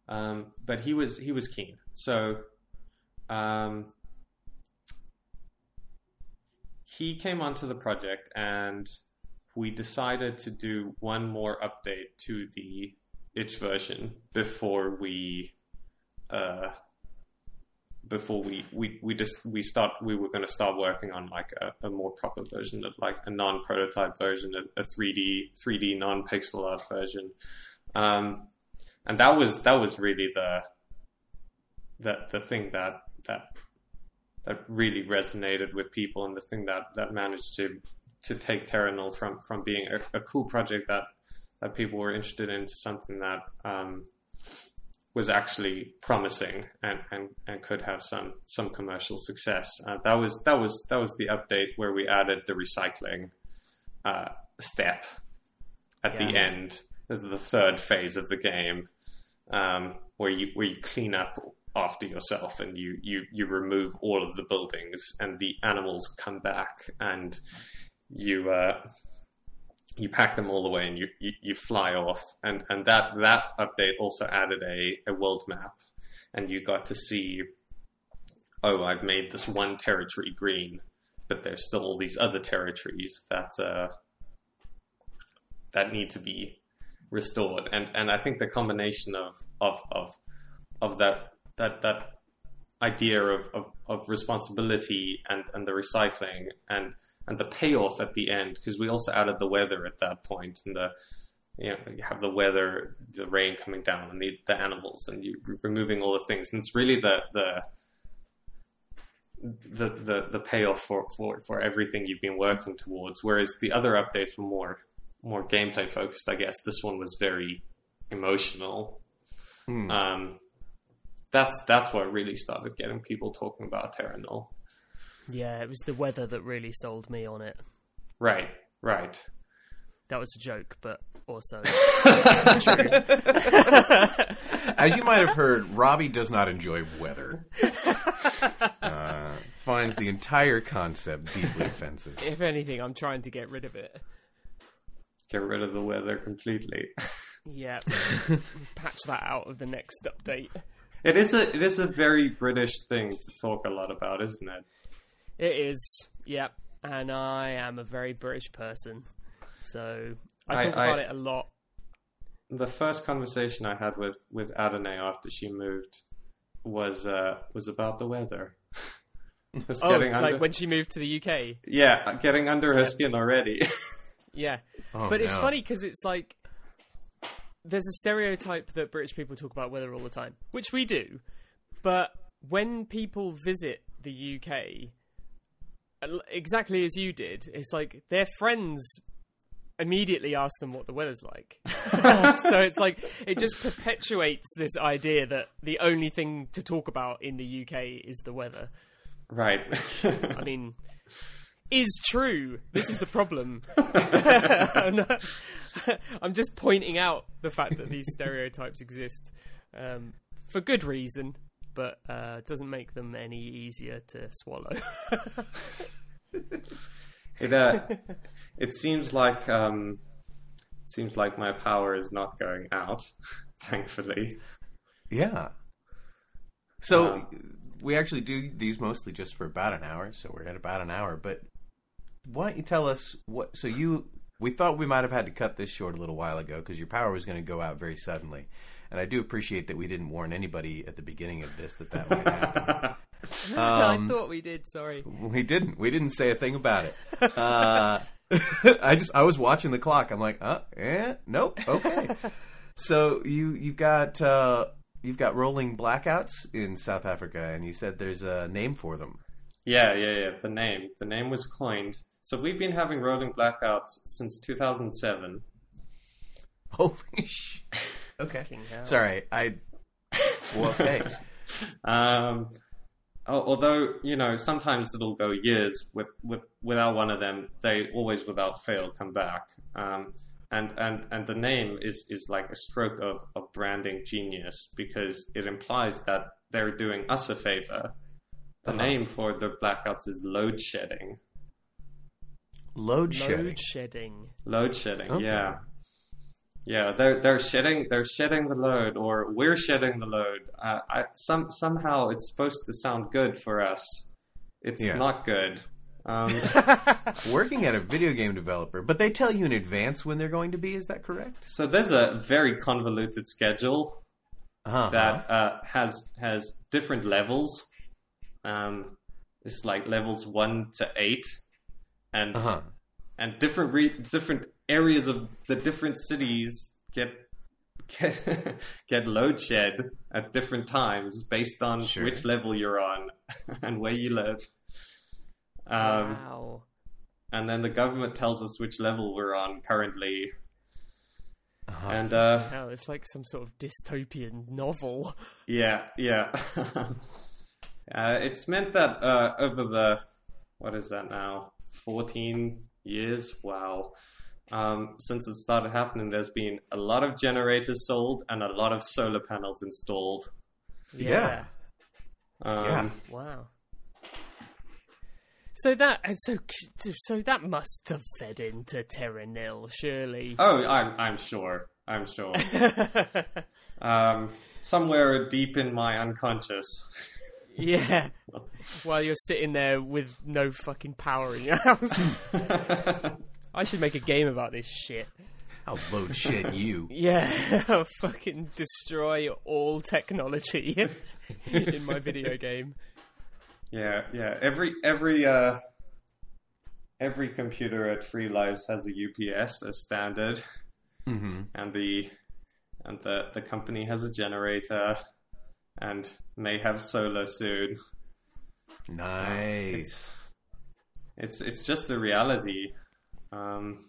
um, but he was he was keen. So, um, he came onto the project, and we decided to do one more update to the Itch version before we. Uh, Before we, we, we just we start we were going to start working on like a, a more proper version, of like a non-prototype version, a three D non-pixel art version, um, and that was that was really the the the thing that that that really resonated with people, and the thing that, that managed to to take Terra Nil from from being a, a cool project that that people were interested in to something that. Um, was actually promising and, and, and could have some, some commercial success. Uh, that was, that was, that was the update where we added the recycling, uh, step at yeah. the end, the third phase of the game, um, where you, where you clean up after yourself and you, you, you remove all of the buildings and the animals come back and you, uh, you pack them all away and you, you, you fly off. And, and that, that update also added a, a world map, and you got to see, oh, I've made this one territory green, but there's still all these other territories that, uh, that need to be restored. And, and I think the combination of, of, of, of that, that, that idea of, of, of responsibility and, and the recycling and, and the payoff at the end, because we also added the weather at that point, and the you know you have the weather, the rain coming down, and the, the animals, and you removing all the things, and it's really the the the the, the payoff for, for for everything you've been working towards. Whereas the other updates were more more gameplay focused, I guess. This one was very emotional. Hmm. Um, that's that's what really started getting people talking about Terra Nil. Yeah, it was the weather that really sold me on it. Right, right. That was a joke, but also true. As you might have heard, Robbie does not enjoy weather. Uh, finds the entire concept deeply offensive. If anything, I'm trying to get rid of it. Get rid of the weather completely. Yeah, patch that out of the next update. It is a it is a very British thing to talk a lot about, isn't it? It is, yep, and I am a very British person, so I talk I, about I, it a lot. The first conversation I had with, with Adonai after she moved was uh, was about the weather. was oh, getting under... like when she moved to the U K? Yeah, getting under her yeah. skin already. yeah, oh, but no. It's funny because it's like, there's a stereotype that British people talk about weather all the time, which we do, but when people visit the U K... exactly as you did, it's like their friends immediately ask them what the weather's like. So it's like it just perpetuates this idea that the only thing to talk about in the U K is the weather. Right. I mean, is true. This is the problem. I'm, not, I'm just pointing out the fact that these stereotypes exist um, for good reason. But it uh, doesn't make them any easier to swallow. it uh, it seems like um, it seems like my power is not going out, thankfully. Yeah. So um, we actually do these mostly just for about an hour. So we're at about an hour. But why don't you tell us what? So you, we thought we might have had to cut this short a little while ago because your power was going to go out very suddenly. And I do appreciate that we didn't warn anybody at the beginning of this that that might happen. um, I thought we did, sorry. We didn't. We didn't say a thing about it. Uh, I just I was watching the clock. I'm like, uh, eh, nope, okay. So you, you've got uh, you've got rolling blackouts in South Africa, and you said there's a name for them. Yeah, yeah, yeah. The name. The name was coined. So we've been having rolling blackouts since two thousand seven. Holy shit. Okay. Sorry, I... Well, thanks. um, oh, although, you know, sometimes it'll go years with, with, without one of them. They always, without fail, come back. Um, and, and, and the name is, is like a stroke of, of branding genius, because it implies that they're doing us a favor. The uh-huh. name for the blackouts is load shedding. Load shedding? Load shedding. Load shedding, okay. yeah. Yeah, they're they're shedding they're shedding the load, or we're shedding the load. Uh, I, some somehow it's supposed to sound good for us. It's yeah. not good. Um, Working at a video game developer, but they tell you in advance when they're going to be. Is that correct? So there's a very convoluted schedule uh-huh. that uh, has has different levels. Um, it's like levels one to eight, and uh-huh. and different re- different. areas of the different cities get get, get load shed at different times based on sure. which level you're on and where you live. Um, wow. And then the government tells us which level we're on currently. Uh-huh. And uh, wow, it's like some sort of dystopian novel. Yeah, yeah. uh, it's meant that uh, over the, what is that now, fourteen years? Wow. Um, since it started happening, there's been a lot of generators sold and a lot of solar panels installed. Yeah. Um, yeah. Wow. So that so so that must have fed into Terra Nil, surely. Oh, I'm I'm sure. I'm sure. um, somewhere deep in my unconscious. Yeah. While you're sitting there with no fucking power in your house. I should make a game about this shit. I'll load shed you. Yeah, I'll fucking destroy all technology in my video game. Yeah, yeah. Every every uh, every computer at Free Lives has a U P S as standard, mm-hmm. and the and the the company has a generator, and may have solar soon. Nice. It's it's, it's just a reality. Um,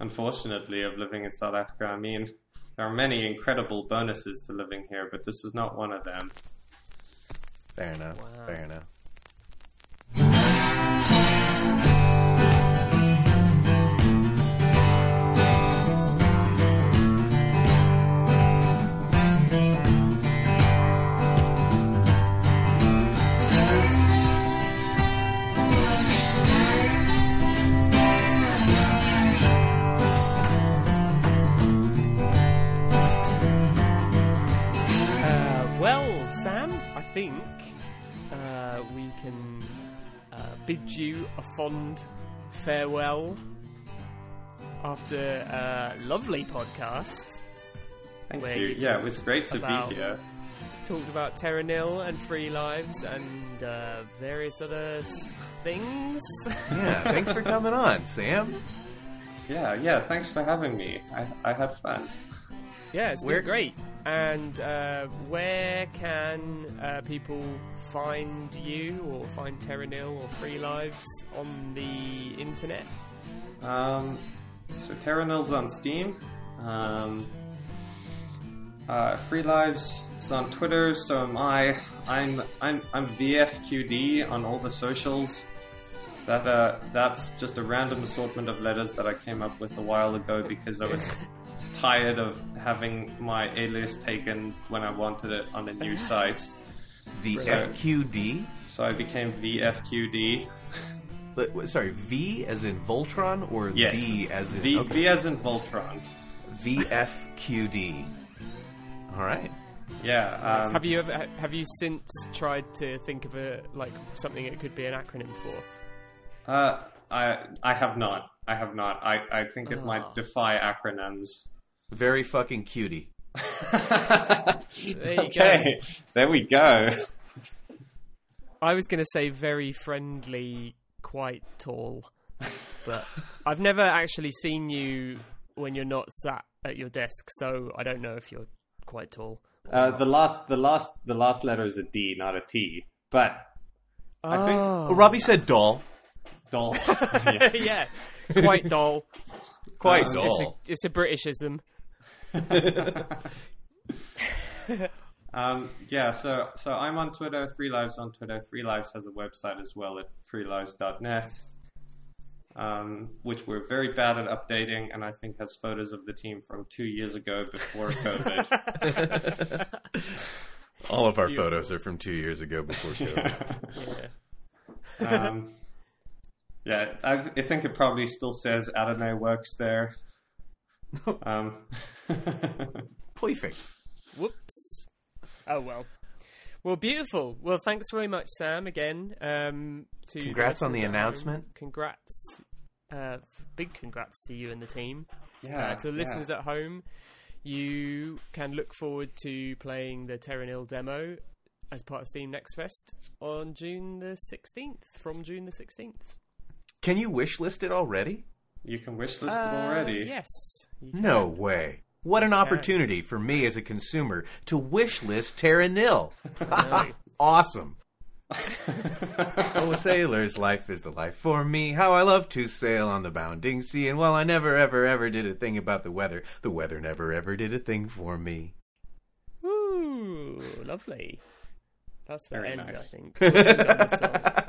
unfortunately, of living in South Africa. I mean, there are many incredible bonuses to living here, but this is not one of them. Fair enough. Wow. Fair enough. I think uh, we can uh, bid you a fond farewell after a lovely podcast. Thank you. you yeah, it was great to about, be here. Talked about Terra Nil and Free Lives and uh, various other things. Yeah, thanks for coming on, Sam. Yeah, yeah, thanks for having me. I, I had fun. Yeah, it's been great. And uh, where can uh, people find you or find Terra Nil or Free Lives on the internet? Um, so Terra Nil's on Steam. Um, uh, Free Lives is on Twitter. So am I. I'm I'm I'm V F Q D on all the socials. That uh, that's just a random assortment of letters that I came up with a while ago because I was. Tired of having my alias taken when I wanted it on a new site. The so, F Q D? So I became V F Q D. But, sorry, V as in Voltron or yes. V as in... V, okay. V as in Voltron. V F Q D. Alright. Yeah. Um, have you ever, have you since tried to think of a like something it could be an acronym for? Uh, I I have not. I have not. I, I think it oh. might defy acronyms. Very fucking cutie. there you okay. go. There we go. I was going to say very friendly, quite tall. But I've never actually seen you when you're not sat at your desk, so I don't know if you're quite tall. Uh, the last the last the last letter is a D, not a T. But oh. I think well, Robbie said doll. Dull. yeah. yeah, quite dull. Quite um, dull. It's a, it's a Britishism. um, yeah, so so I'm on Twitter, Free Lives on Twitter. Free Lives has a website as well at free lives dot net, um, which we're very bad at updating, and I think has photos of the team from two years ago before COVID. All of our Beautiful. photos are from two years ago before COVID. yeah. Um, yeah, I, I think it probably still says Adonai works there. um. Perfect. Whoops. Oh, well. Well, beautiful. Well, thanks very much, Sam, again. Um, to congrats on the announcement. Home. Congrats. Uh, big congrats to you and the team. Yeah. Uh, to the listeners yeah. at home, you can look forward to playing the Terra Nil demo as part of Steam Next Fest on June the sixteenth, from June the sixteenth. Can you wishlist it already? You can wishlist uh, it already. Yes. No way. What an opportunity for me as a consumer to wishlist Terra Nil. Awesome. Oh, a sailor's life is the life for me. How I love to sail on the bounding sea. And while I never, ever, ever did a thing about the weather, the weather never, ever did a thing for me. Ooh, lovely. That's the Very end, nice. I think.